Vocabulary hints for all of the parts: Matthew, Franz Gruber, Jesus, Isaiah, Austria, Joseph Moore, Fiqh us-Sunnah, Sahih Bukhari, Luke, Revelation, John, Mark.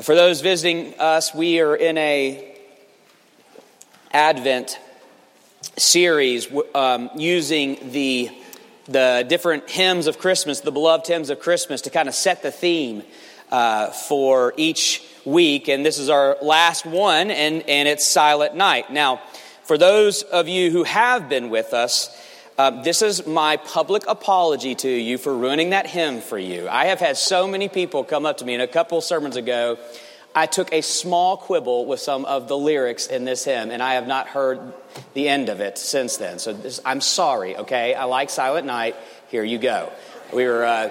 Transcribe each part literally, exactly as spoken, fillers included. For those visiting us, we are in a Advent series um, using the the different hymns of Christmas, the beloved hymns of Christmas, to kind of set the theme uh, for each week. And this is our last one, and, and it's Silent Night. Now, for those of you who have been with us, Uh, this is my public apology to you for ruining that hymn for you. I have had so many people come up to me, and a couple sermons ago, I took a small quibble with some of the lyrics in this hymn, and I have not heard the end of it since then. So this, I'm sorry, okay? I like Silent Night. Here you go. We were uh,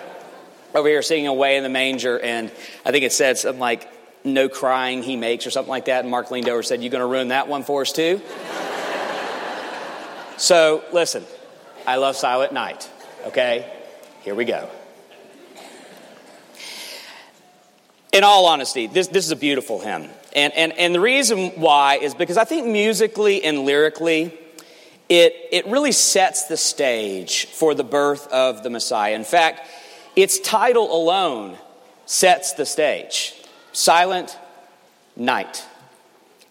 over here singing Away in the Manger, and I think it said something like, "No crying he makes," or something like that. And Mark leaned over and said, "You going to ruin that one for us too?" So listen. I love Silent Night, okay? Here we go. In all honesty, this, this is a beautiful hymn. And, and, and the reason why is because I think musically and lyrically, it, it really sets the stage for the birth of the Messiah. In fact, its title alone sets the stage. Silent Night.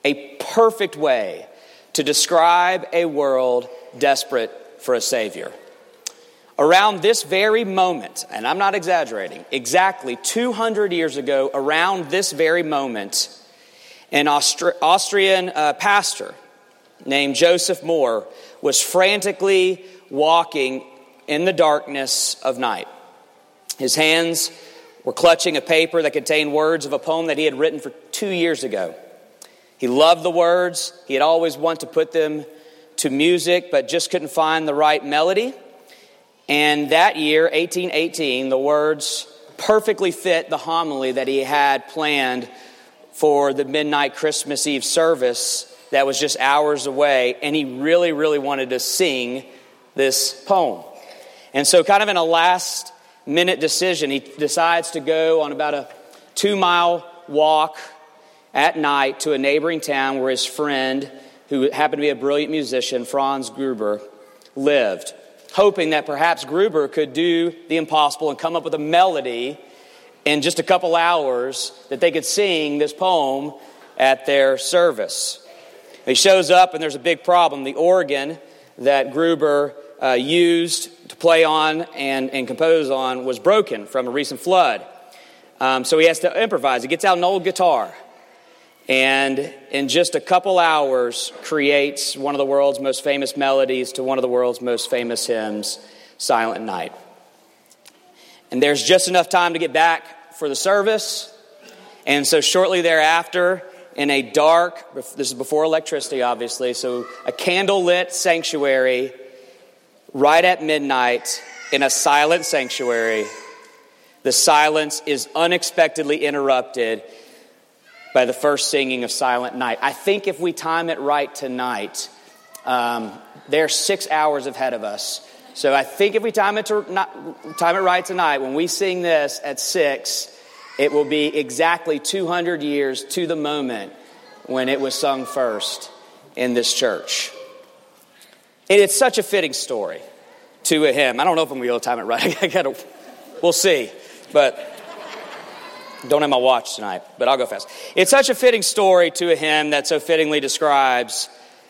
A perfect way to describe a world desperate for a Savior. Around this very moment, and I'm not exaggerating, exactly two hundred years ago, around this very moment, an Austri- Austrian uh, pastor named Joseph Moore was frantically walking in the darkness of night. His hands were clutching a paper that contained words of a poem that he had written for two years ago. He loved the words. He had always wanted to put them to music, but just couldn't find the right melody. And that year, eighteen eighteen, the words perfectly fit the homily that he had planned for the midnight Christmas Eve service that was just hours away, and he really, really wanted to sing this poem. And so kind of in a last-minute decision, he decides to go on about a two-mile walk at night to a neighboring town where his friend, who happened to be a brilliant musician, Franz Gruber, lived, hoping that perhaps Gruber could do the impossible and come up with a melody in just a couple hours that they could sing this poem at their service. He shows up, and there's a big problem. The organ that Gruber uh, used to play on and, and compose on was broken from a recent flood. Um, so he has to improvise. He gets out an old guitar, and in just a couple hours creates one of the world's most famous melodies to one of the world's most famous hymns, Silent Night. And there's just enough time to get back for the service. And so shortly thereafter, in a dark, this is before electricity obviously, so a candlelit sanctuary, right at midnight, in a silent sanctuary, the silence is unexpectedly interrupted by the first singing of Silent Night. I think if we time it right tonight, um, they're six hours ahead of us. So I think if we time it to, not, time it right tonight, when we sing this at six, it will be exactly two hundred years to the moment when it was sung first in this church. And it's such a fitting story to a hymn. I don't know if I'm going to be able to time it right. I gotta, we'll see, but don't have my watch tonight, but I'll go fast. It's such a fitting story to a hymn that so fittingly describes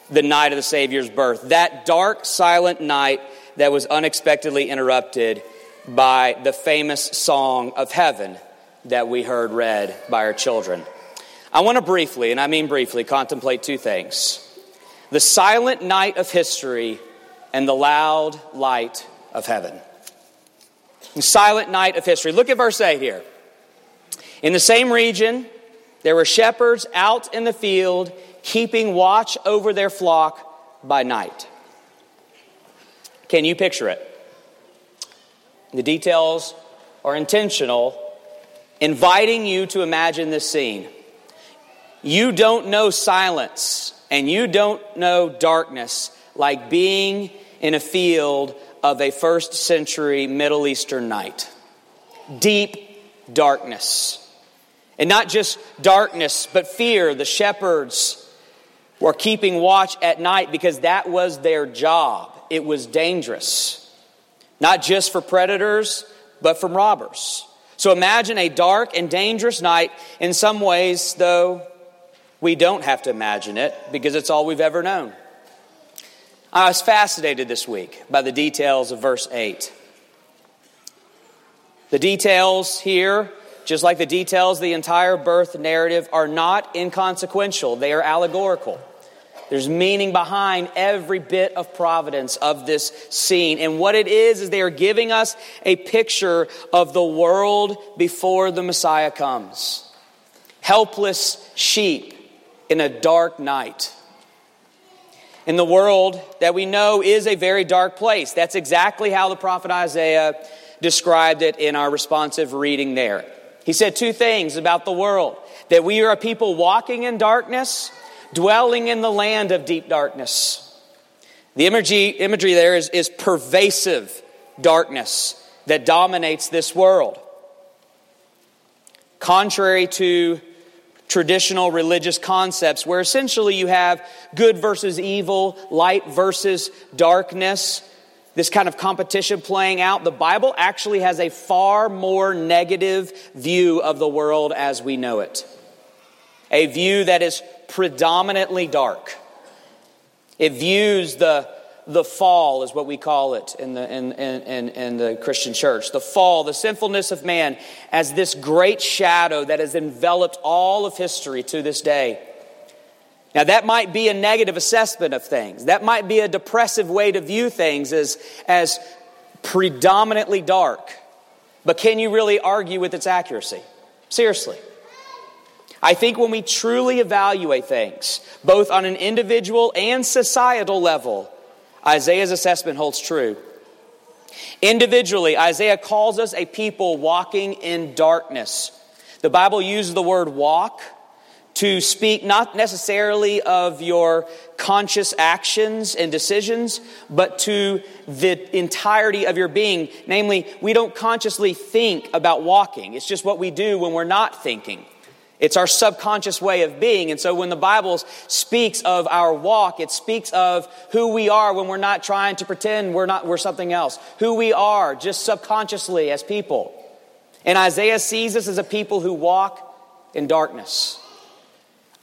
the night of the Savior's birth. That dark, silent night that was unexpectedly interrupted by the famous song of heaven that we heard read by our children. I want to briefly, and I mean briefly, contemplate two things. The silent night of history and the loud light of heaven. The silent night of history. Look at verse eight here. In the same region, there were shepherds out in the field, keeping watch over their flock by night. Can you picture it? The details are intentional, inviting you to imagine this scene. You don't know silence, and you don't know darkness like being in a field of a first century Middle Eastern night. Deep darkness. And not just darkness, but fear. The shepherds were keeping watch at night because that was their job. It was dangerous. Not just for predators, but from robbers. So imagine a dark and dangerous night. In some ways, though, we don't have to imagine it because it's all we've ever known. I was fascinated this week by the details of verse eight. The details here, just like the details of the entire birth narrative, are not inconsequential. They are allegorical. There's meaning behind every bit of providence of this scene. And what it is, is they are giving us a picture of the world before the Messiah comes. Helpless sheep in a dark night. In the world that we know is a very dark place. That's exactly how the prophet Isaiah described it in our responsive reading there. He said two things about the world: that we are a people walking in darkness, dwelling in the land of deep darkness. The imagery, imagery there is, is pervasive darkness that dominates this world. Contrary to traditional religious concepts, where essentially you have good versus evil, light versus darkness, this kind of competition playing out, the Bible actually has a far more negative view of the world as we know it. A view that is predominantly dark. It views the, the fall, is what we call it in the, in, in, in the Christian church. The fall, the sinfulness of man, as this great shadow that has enveloped all of history to this day. Now, that might be a negative assessment of things. That might be a depressive way to view things as, as predominantly dark. But can you really argue with its accuracy? Seriously. I think when we truly evaluate things, both on an individual and societal level, Isaiah's assessment holds true. Individually, Isaiah calls us a people walking in darkness. The Bible uses the word walk to speak not necessarily of your conscious actions and decisions, but to the entirety of your being. Namely, we don't consciously think about walking. It's just what we do when we're not thinking. It's our subconscious way of being. And so when the Bible speaks of our walk, it speaks of who we are when we're not trying to pretend we're not we're something else. Who we are just subconsciously as people. And Isaiah sees us as a people who walk in darkness.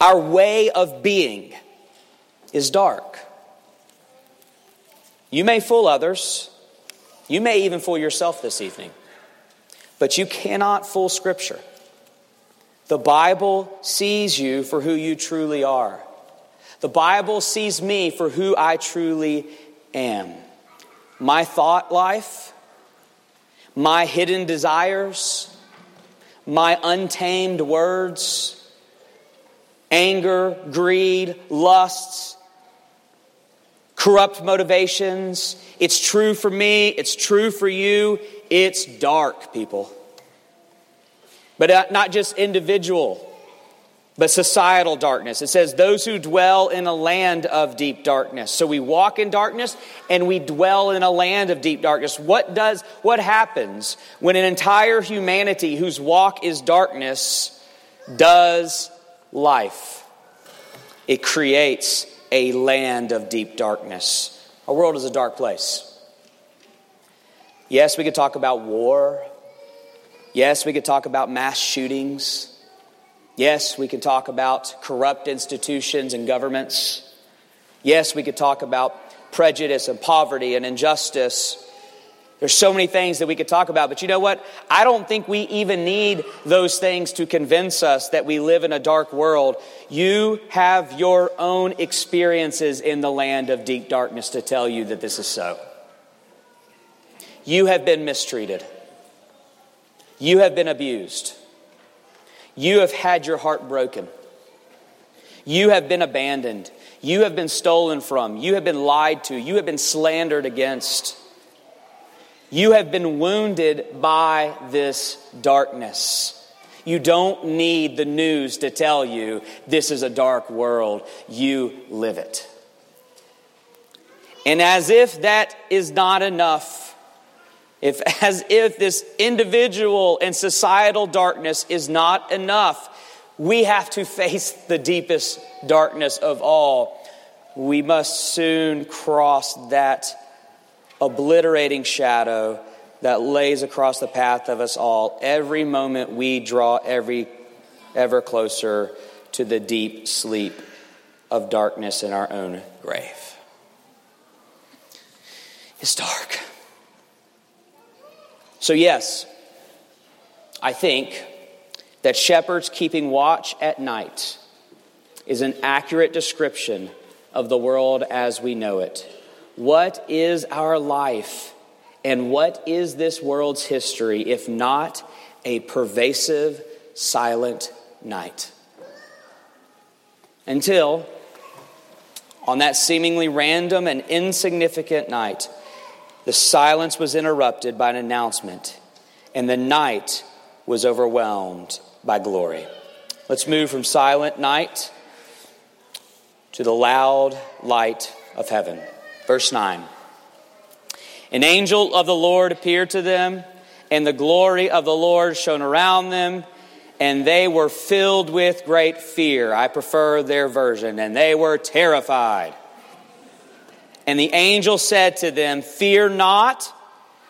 Our way of being is dark. You may fool others. You may even fool yourself this evening. But you cannot fool Scripture. The Bible sees you for who you truly are. The Bible sees me for who I truly am. My thought life, my hidden desires, my untamed words, anger, greed, lusts, corrupt motivations. It's true for me. It's true for you. It's dark, people. But not just individual, but societal darkness. It says, those who dwell in a land of deep darkness. So we walk in darkness and we dwell in a land of deep darkness. What does, what happens when an entire humanity whose walk is darkness does life? It creates a land of deep darkness. Our world is a dark place. Yes, we could talk about war. Yes, we could talk about mass shootings. Yes, we can talk about corrupt institutions and governments. Yes, we could talk about prejudice and poverty and injustice. There's so many things that we could talk about. But you know what? I don't think we even need those things to convince us that we live in a dark world. You have your own experiences in the land of deep darkness to tell you that this is so. You have been mistreated. You have been abused. You have had your heart broken. You have been abandoned. You have been stolen from. You have been lied to. You have been slandered against. You have been wounded by this darkness. You don't need the news to tell you this is a dark world. You live it. And as if that is not enough, If as if this individual and societal darkness is not enough, we have to face the deepest darkness of all. We must soon cross that obliterating shadow that lays across the path of us all every moment we draw every ever closer to the deep sleep of darkness in our own grave. It's dark. So yes, I think that shepherds keeping watch at night is an accurate description of the world as we know it. What is our life and what is this world's history if not a pervasive, silent night? Until on that seemingly random and insignificant night, the silence was interrupted by an announcement, and the night was overwhelmed by glory. Let's move from silent night to the loud light of heaven. Verse nine. An angel of the Lord appeared to them, and the glory of the Lord shone around them, and they were filled with great fear. I prefer their version. And they were terrified. And the angel said to them, "Fear not,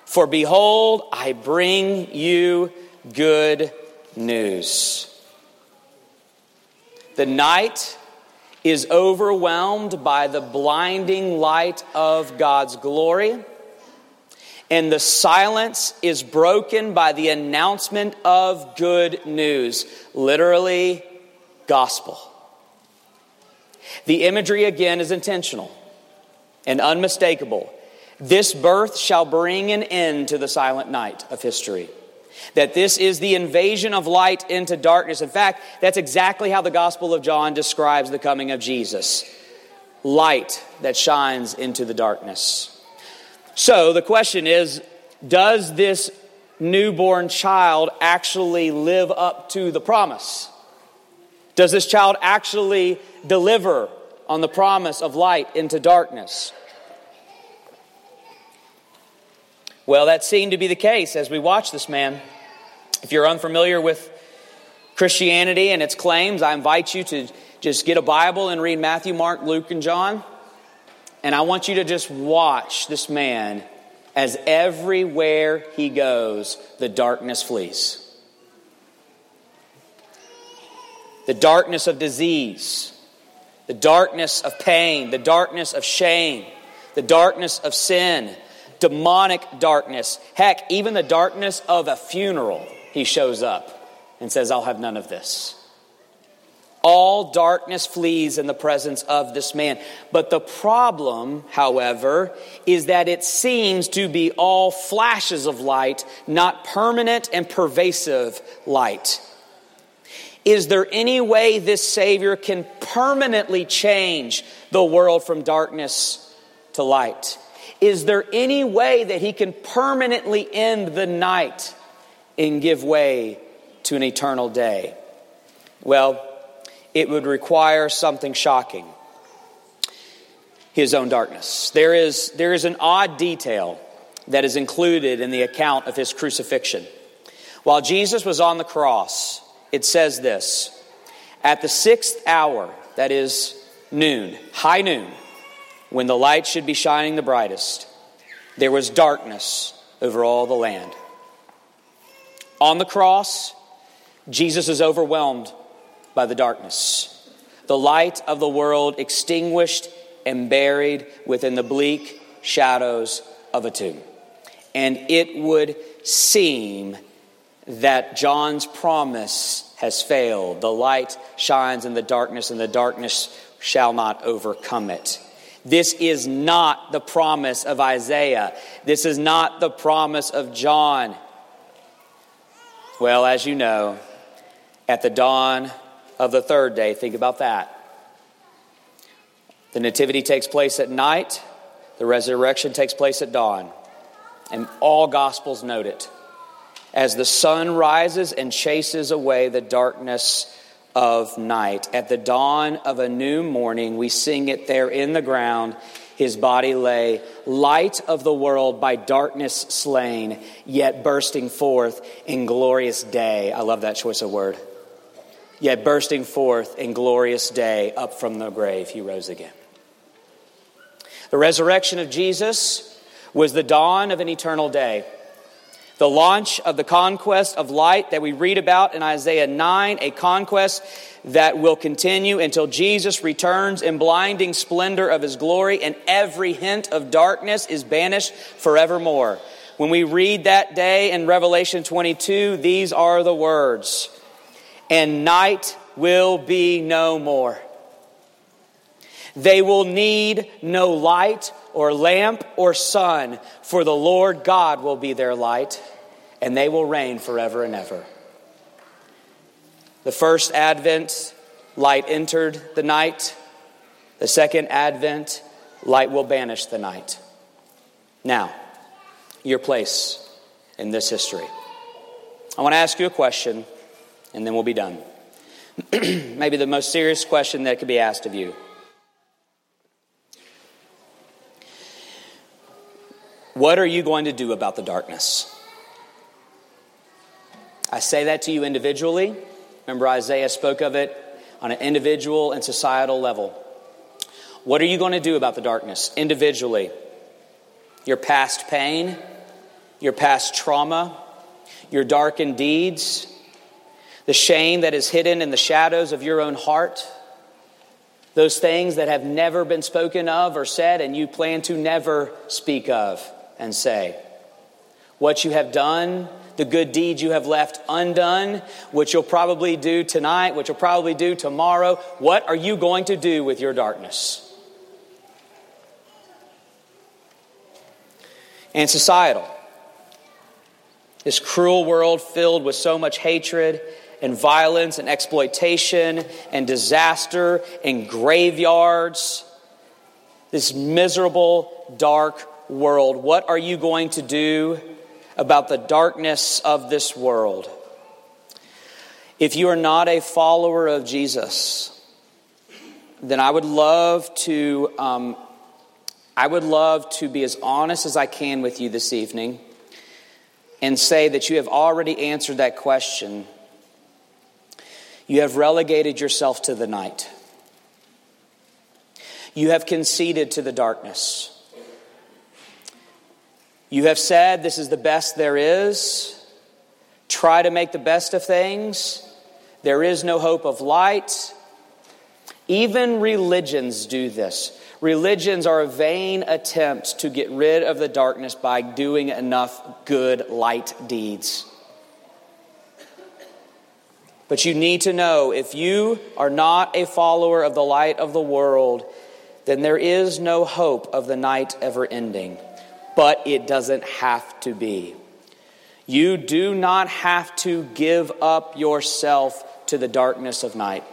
for behold, I bring you good news." The night is overwhelmed by the blinding light of God's glory, and the silence is broken by the announcement of good news, literally gospel. The imagery again is intentional and unmistakable. This birth shall bring an end to the silent night of history. That this is the invasion of light into darkness. In fact, that's exactly how the Gospel of John describes the coming of Jesus. Light that shines into the darkness. So the question is, does this newborn child actually live up to the promise? Does this child actually deliver on the promise of light into darkness? Well, that seemed to be the case as we watch this man. If you're unfamiliar with Christianity and its claims, I invite you to just get a Bible and read Matthew, Mark, Luke, and John. And I want you to just watch this man as everywhere he goes, the darkness flees. The darkness of disease, the darkness of pain, the darkness of shame, the darkness of sin, demonic darkness. Heck, even the darkness of a funeral, he shows up and says, "I'll have none of this." All darkness flees in the presence of this man. But the problem, however, is that it seems to be all flashes of light, not permanent and pervasive light. Is there any way this Savior can permanently change the world from darkness to light? Is there any way that he can permanently end the night and give way to an eternal day? Well, it would require something shocking. His own darkness. There is, there is an odd detail that is included in the account of his crucifixion. While Jesus was on the cross, it says this: at the sixth hour, that is noon, high noon, when the light should be shining the brightest, there was darkness over all the land. On the cross, Jesus is overwhelmed by the darkness, the light of the world extinguished and buried within the bleak shadows of a tomb. And it would seem that John's promise has failed. The light shines in the darkness, and the darkness shall not overcome it. This is not the promise of Isaiah. This is not the promise of John. Well, as you know, at the dawn of the third day. Think about that. The nativity takes place at night. The resurrection takes place at dawn. And all gospels note it. As the sun rises and chases away the darkness of night. At the dawn of a new morning, we sing it there in the ground. His body lay, light of the world by darkness slain, yet bursting forth in glorious day. I love that choice of word. Yet bursting forth in glorious day, up from the grave, he rose again. The resurrection of Jesus was the dawn of an eternal day. The launch of the conquest of light that we read about in Isaiah nine, a conquest that will continue until Jesus returns in blinding splendor of his glory, and every hint of darkness is banished forevermore. When we read that day in Revelation twenty-two, these are the words, "And night will be no more. They will need no light or lamp or sun, for the Lord God will be their light, and they will reign forever and ever." The first advent, light entered the night. The second advent, light will banish the night. Now, your place in this history. I want to ask you a question, and then we'll be done. Maybe the most serious question that could be asked of you. What are you going to do about the darkness? I say that to you individually. Remember, Isaiah spoke of it on an individual and societal level. What are you going to do about the darkness individually? Your past pain, your past trauma, your darkened deeds, the shame that is hidden in the shadows of your own heart, those things that have never been spoken of or said and you plan to never speak of and say. What you have done, the good deed you have left undone, which you'll probably do tonight, which you'll probably do tomorrow. What are you going to do with your darkness? And societal. This cruel world filled with so much hatred and violence and exploitation and disaster and graveyards. This miserable, dark world. What are you going to do about the darkness of this world? If you are not a follower of Jesus, then I would love to, um, I would love to be as honest as I can with you this evening and say that you have already answered that question. You have relegated yourself to the night. You have conceded to the darkness. You have said, this is the best there is. Try to make the best of things. There is no hope of light. Even religions do this. Religions are a vain attempt to get rid of the darkness by doing enough good light deeds. But you need to know, if you are not a follower of the light of the world, then there is no hope of the night ever ending. But it doesn't have to be. You do not have to give up yourself to the darkness of night.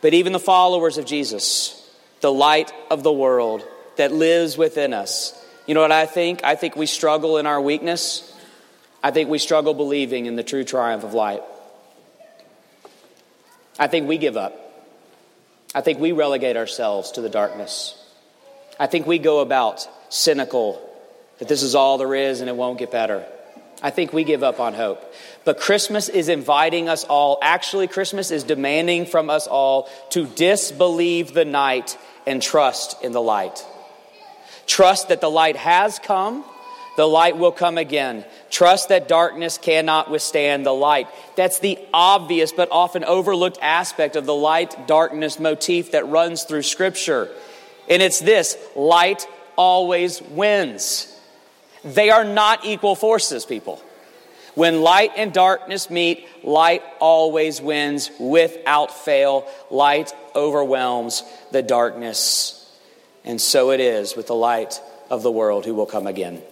But even the followers of Jesus, the light of the world that lives within us, you know what I think? I think we struggle in our weakness. I think we struggle believing in the true triumph of light. I think we give up. I think we relegate ourselves to the darkness. I think we go about cynical, that this is all there is and it won't get better. I think we give up on hope. But Christmas is inviting us all. Actually, Christmas is demanding from us all to disbelieve the night and trust in the light. Trust that the light has come. The light will come again. Trust that darkness cannot withstand the light. That's the obvious but often overlooked aspect of the light-darkness motif that runs through Scripture. And it's this, light always wins. They are not equal forces, people. When light and darkness meet, light always wins without fail. Light overwhelms the darkness. And so it is with the light of the world who will come again.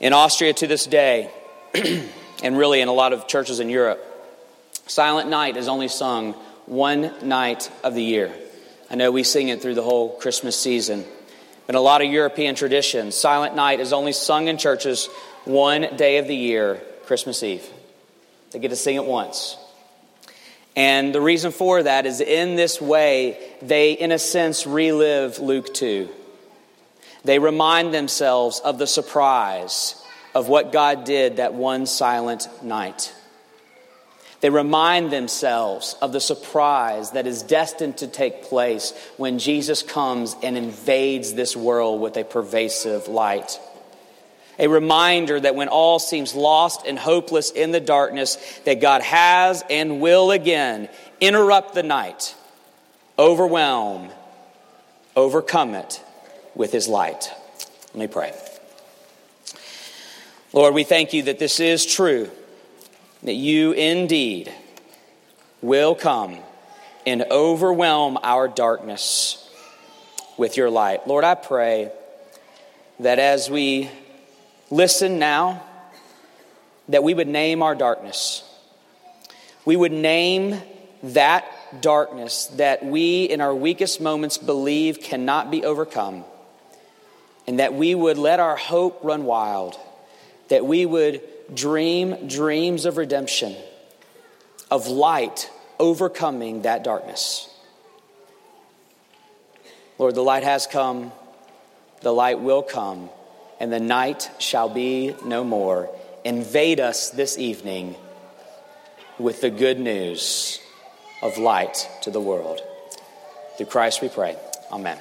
In Austria to this day, and really in a lot of churches in Europe, Silent Night is only sung one night of the year. I know we sing it through the whole Christmas season. In a lot of European traditions, Silent Night is only sung in churches one day of the year, Christmas Eve. They get to sing it once. And the reason for that is in this way, they, in a sense, relive Luke two. They remind themselves of the surprise of what God did that one silent night. They remind themselves of the surprise that is destined to take place when Jesus comes and invades this world with a pervasive light. A reminder that when all seems lost and hopeless in the darkness, that God has and will again interrupt the night, overwhelm, overcome it with his light. Let me pray. Lord, we thank you that this is true, that you indeed will come and overwhelm our darkness with your light. Lord, I pray that as we listen now, that we would name our darkness. We would name that darkness that we in our weakest moments believe cannot be overcome, and that we would let our hope run wild, that we would dream dreams of redemption, of light overcoming that darkness. Lord, the light has come, the light will come, and the night shall be no more. Invade us this evening with the good news of light to the world. Through Christ we pray. Amen.